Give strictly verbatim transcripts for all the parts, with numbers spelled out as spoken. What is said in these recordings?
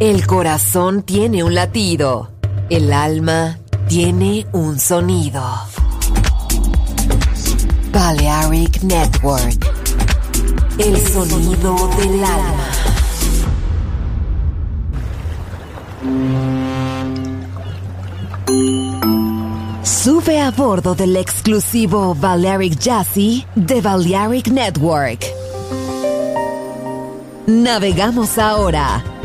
El corazón tiene un latido. El alma tiene un sonido. Balearic Network. El sonido del alma. Sube a bordo del exclusivo Balearic Jazzy de Balearic Network. Navegamos ahora.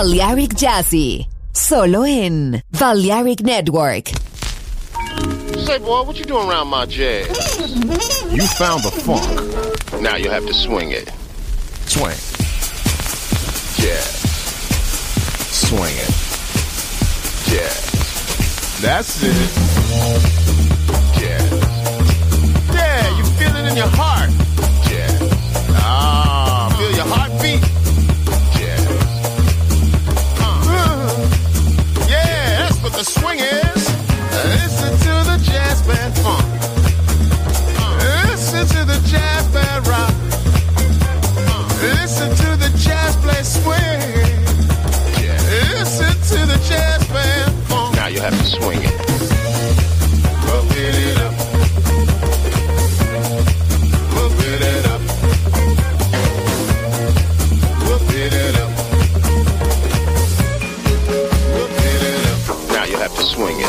Balearic Jazzy, solo in Balearic Network. Say, boy, what you doing around my jazz? You found the funk. Now you have to swing it. Swing. Jazz. Swing it. Jazz. That's it. Jazz. Yeah, you feel it in your heart. Jazz. Ah, feel your heartbeat. Jazz. Uh. Yeah, that's what the swing is. Listen to the jazz band funk. Listen to the jazz band rock. Listen to the jazz play swing. Listen to the jazz band funk. Now you have to swing it. Move it up. Move it up. Move it up. Move it up. Now you have to swing it.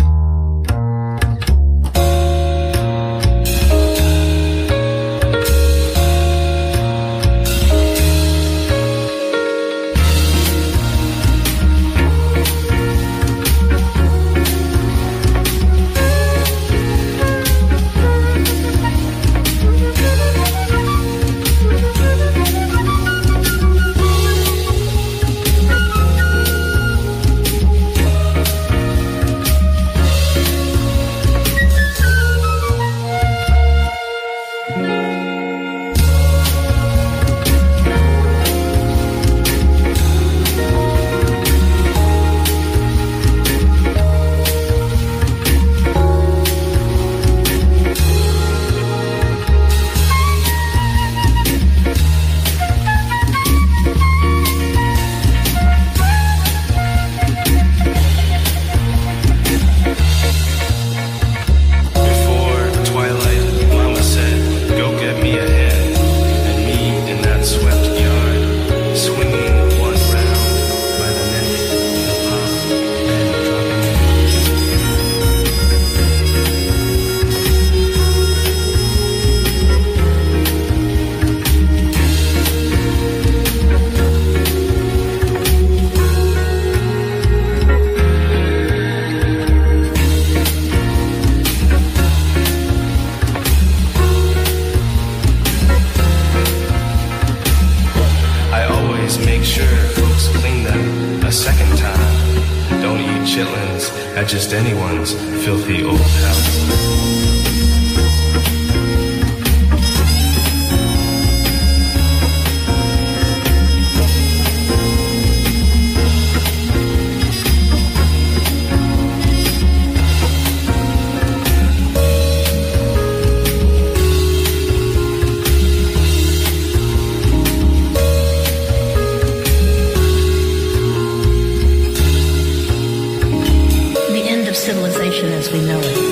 Civilization as we know it.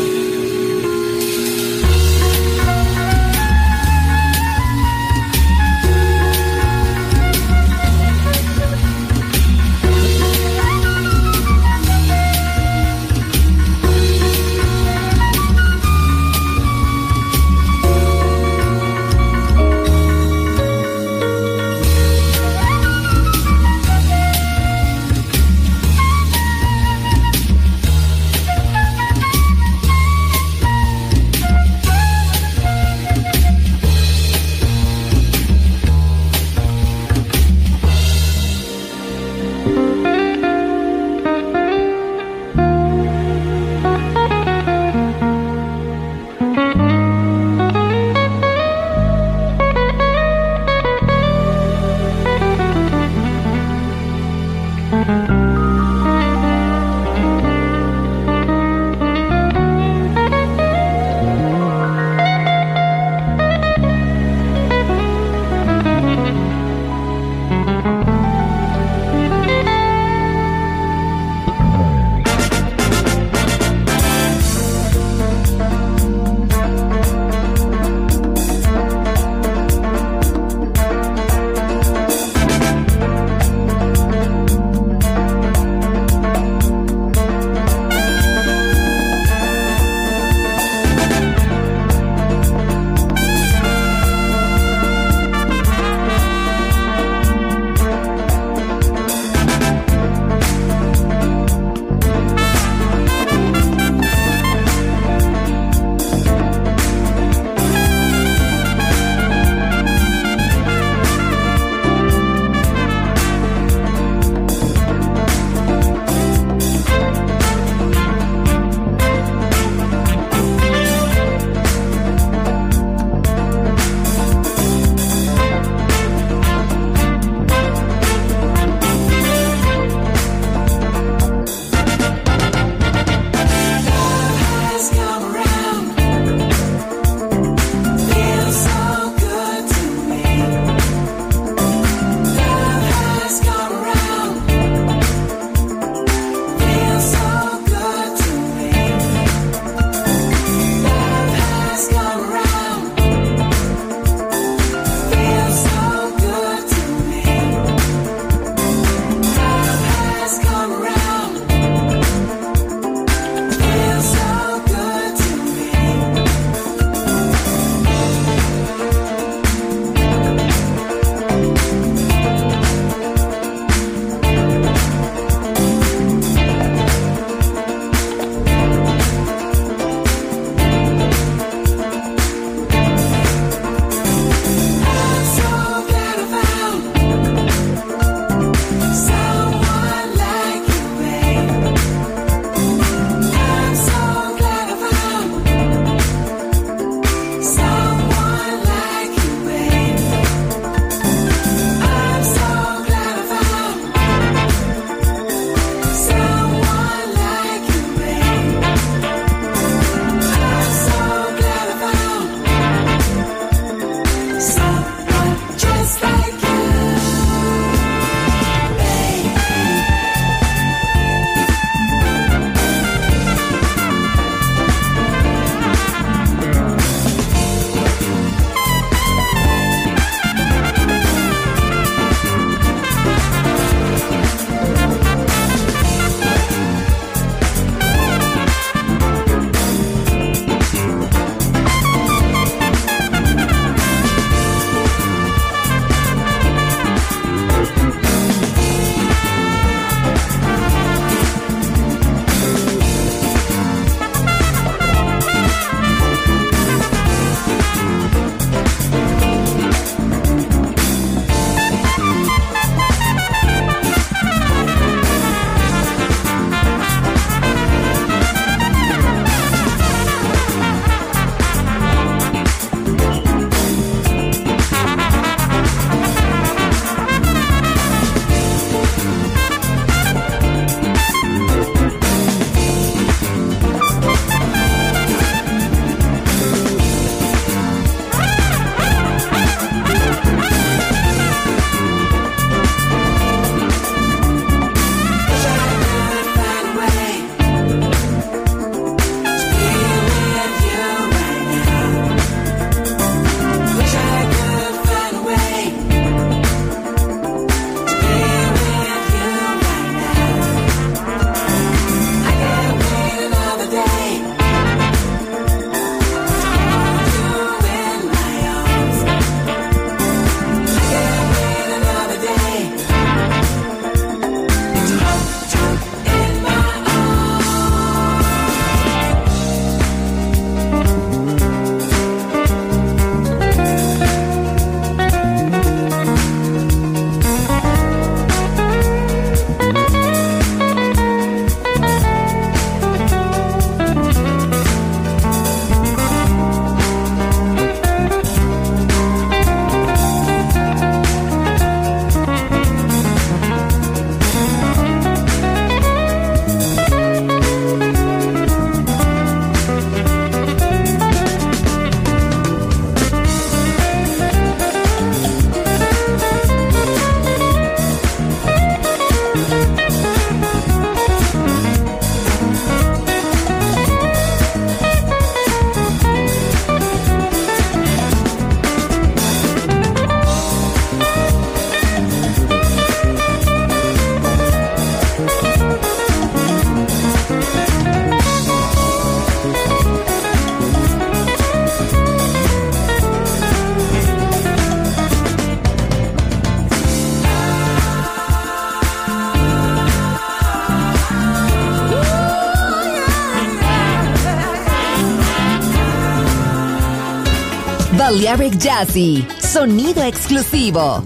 Balearic Jazzy, sonido exclusivo,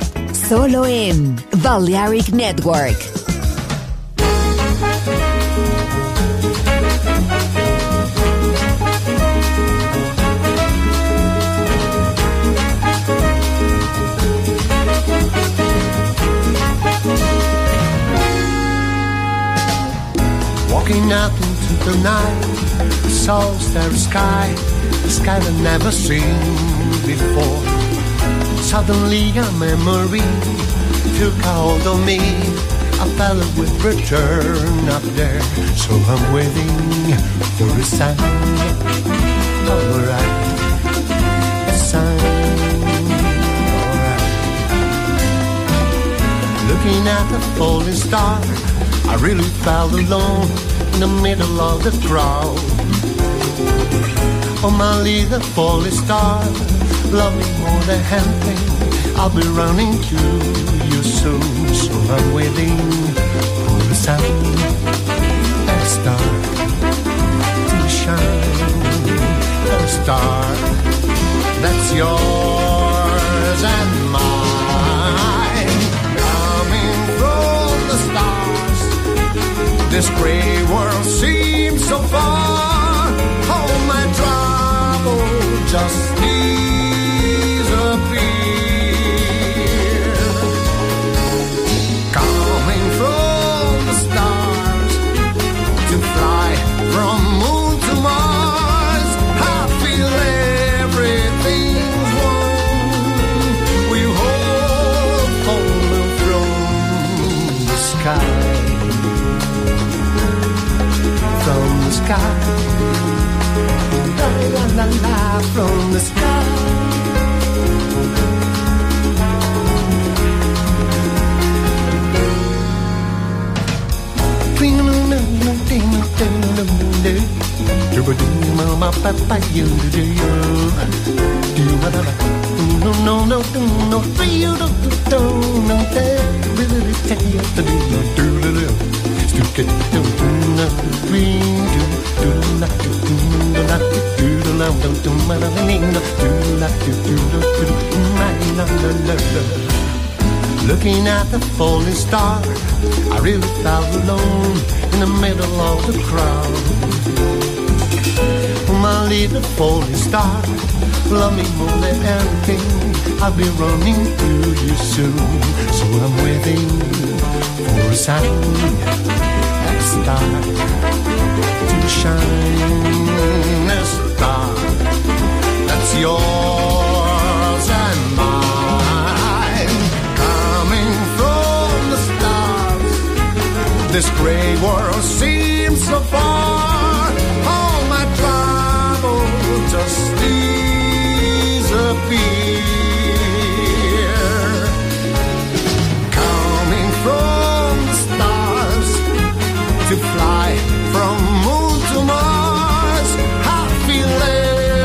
solo en Balearic Network. Walking out into the night, I saw a starry sky, a sky I've never seen before. Suddenly a memory took a hold of me, I fell with return up there. So I'm waiting for a sign, alright, a sign, alright. Looking at the falling star, I really felt alone in the middle of the crowd. Oh my little falling star, love me more than anything, I'll be running to you soon. So I'm waiting for the sun and a star to shine, and a star that's yours and mine, coming from the stars. This gray world seems so far, all my trouble just disappear. Coming from the stars, to fly from moon to Mars, I feel everything's wrong. We all falling from the sky, sky, la la la la, from the sky. Ding dong dong ding dong dong ding, do ba do ma ma pa pa you do you, do ba da da, no no no do no do you do do do no da, do do do do do do do do. Do do do do do green do do do do do do do do do do my loving do do do do do my love. Looking at the falling star, I really felt alone in the middle of the crowd. My little falling star, love me more than anything, I'll be running to you soon. So I'm waiting for a sign, a star to shine, a star that's yours and mine, coming from the stars. This gray world seems so far, all my trouble just disappear. Coming from the stars, to fly from moon to Mars, I feel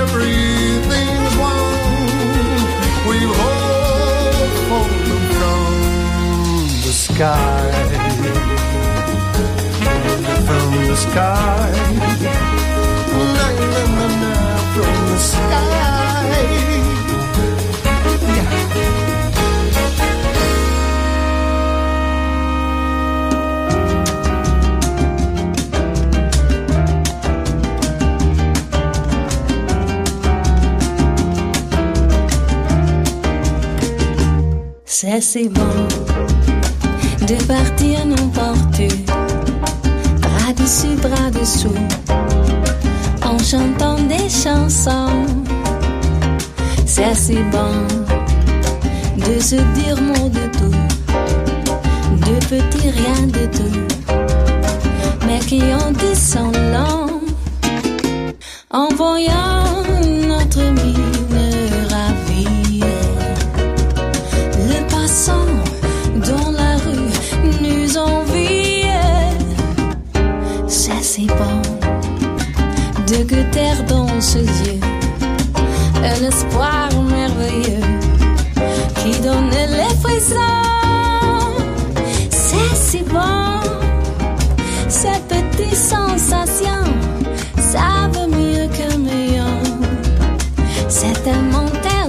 everything's one. We all fallen from the sky, from the sky, la la la la, from the sky. C'est si bon de partir n'importe où, bras dessus, bras dessous, en chantant des chansons. C'est si bon de se dire mot de tout, de petits rien de tout, mais qui en disent sont longs. En voyant notre mine ravie, dans la rue nous envie. C'est si bon de goûter dans ses yeux un espoir merveilleux qui donne les frissons. C'est si bon, cette petite sensation, ça vaut mieux qu'un million. C'est tellement tel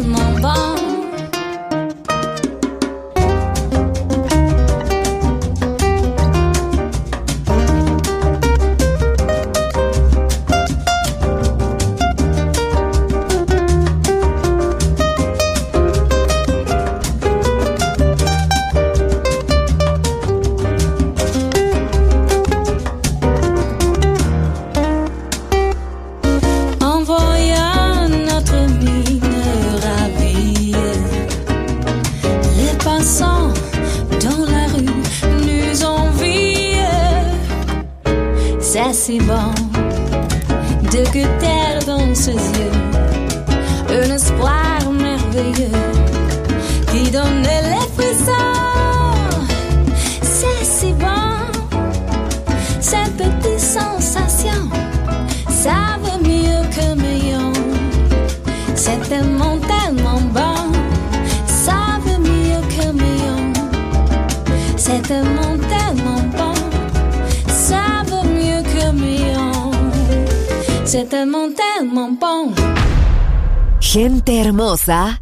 si bon de guetter dans ses yeux, un espoir merveilleux qui donne les frissons. C'est si bon, cette petite sensation, ça vaut mieux que million. C'est tellement, tellement bon, ça vaut mieux que million. C'est tellement, tellement bon, ça vaut mieux que million. C'est tellement, tellement bon. Gente hermosa,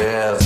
Yes.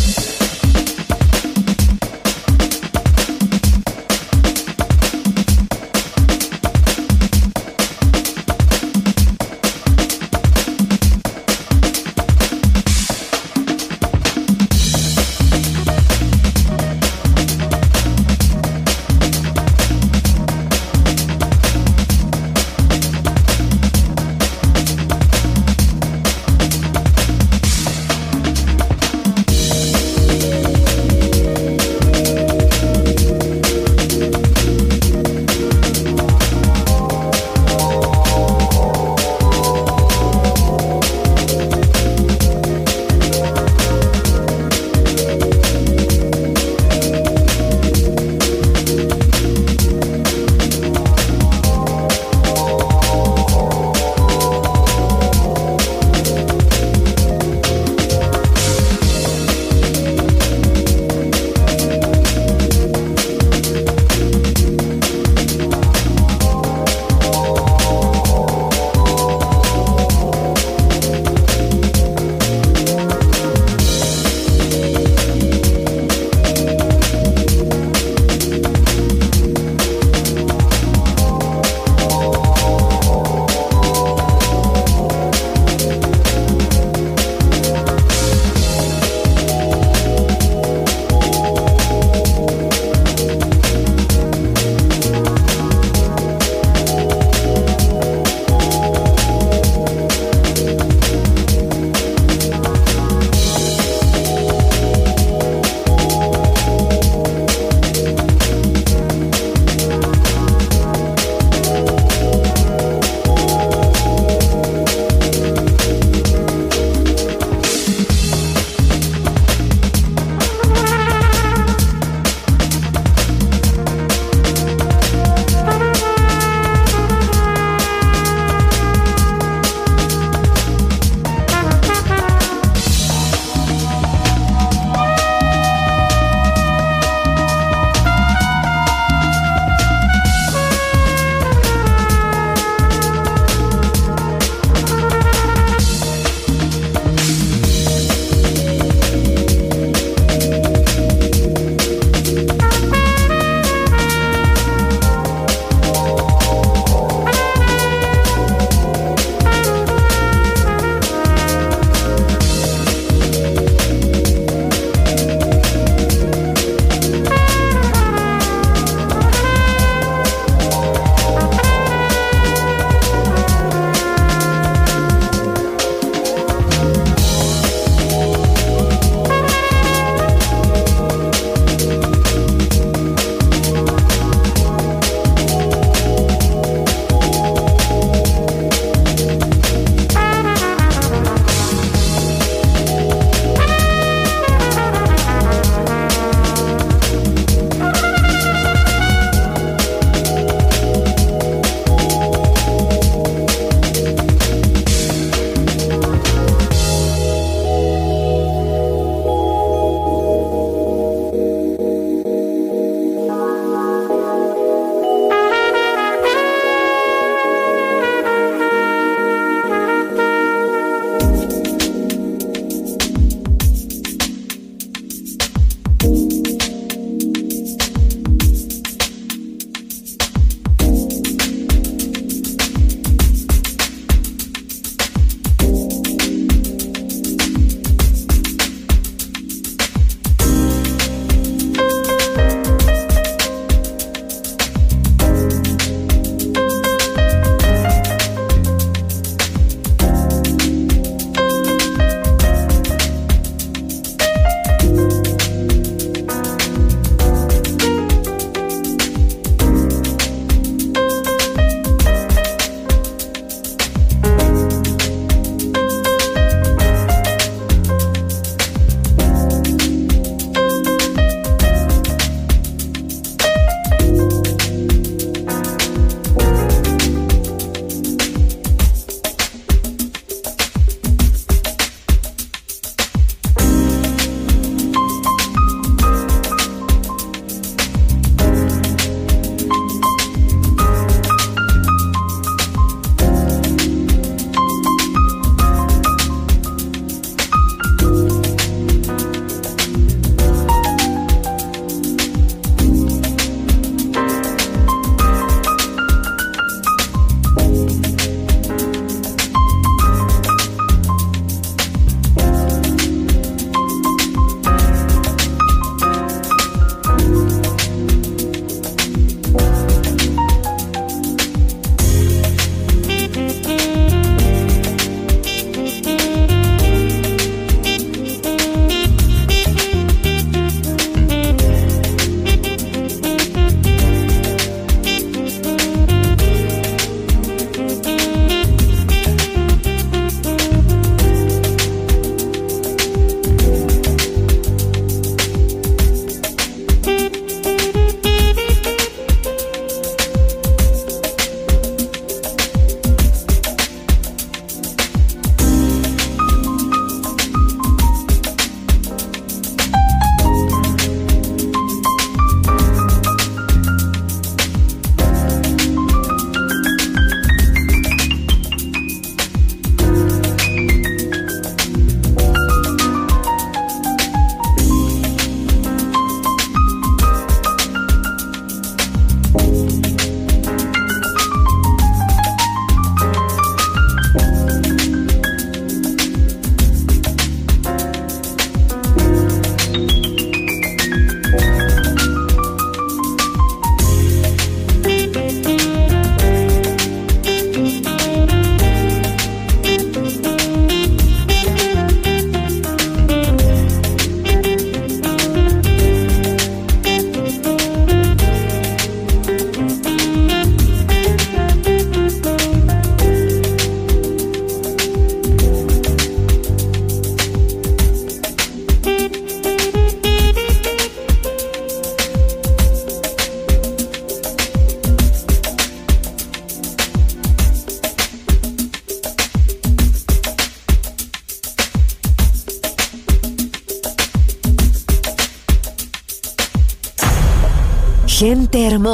Gente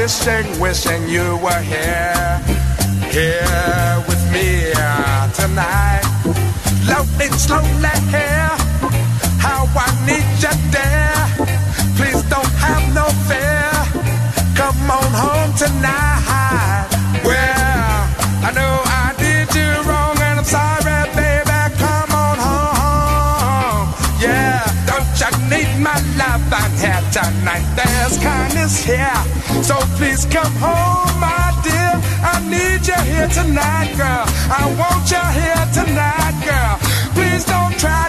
Wishing, wishing you were here, here with me tonight. Slowly, slowly here, how I need you there. Please don't have no fear. tonight. Well, I know I did you wrong and I'm sorry, baby, come on home. Yeah, don't you need my love? I'm here tonight, there's kindness here, so please come home, my dear. I need you here tonight, girl, I want you here tonight, girl. Please don't try